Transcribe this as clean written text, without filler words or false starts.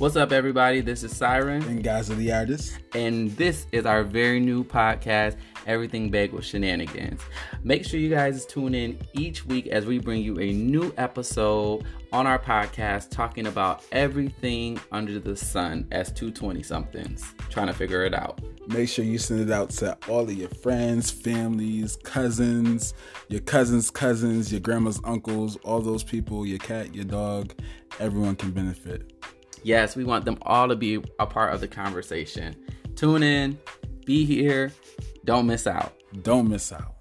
What's up, everybody? This is Siren. And guys are the artists. And this is our very new podcast, Everything Bagel Shenanigans. Make sure you guys tune in each week as we bring you a new episode on our podcast talking about everything under the sun as 220-somethings trying to figure it out. Make sure you send it out to all of your friends, families, cousins, your cousins' cousins, your grandma's uncles, all those people, your cat, your dog. Everyone can benefit. Yes, we want them all to be a part of the conversation. Tune in, be here, don't miss out. Don't miss out.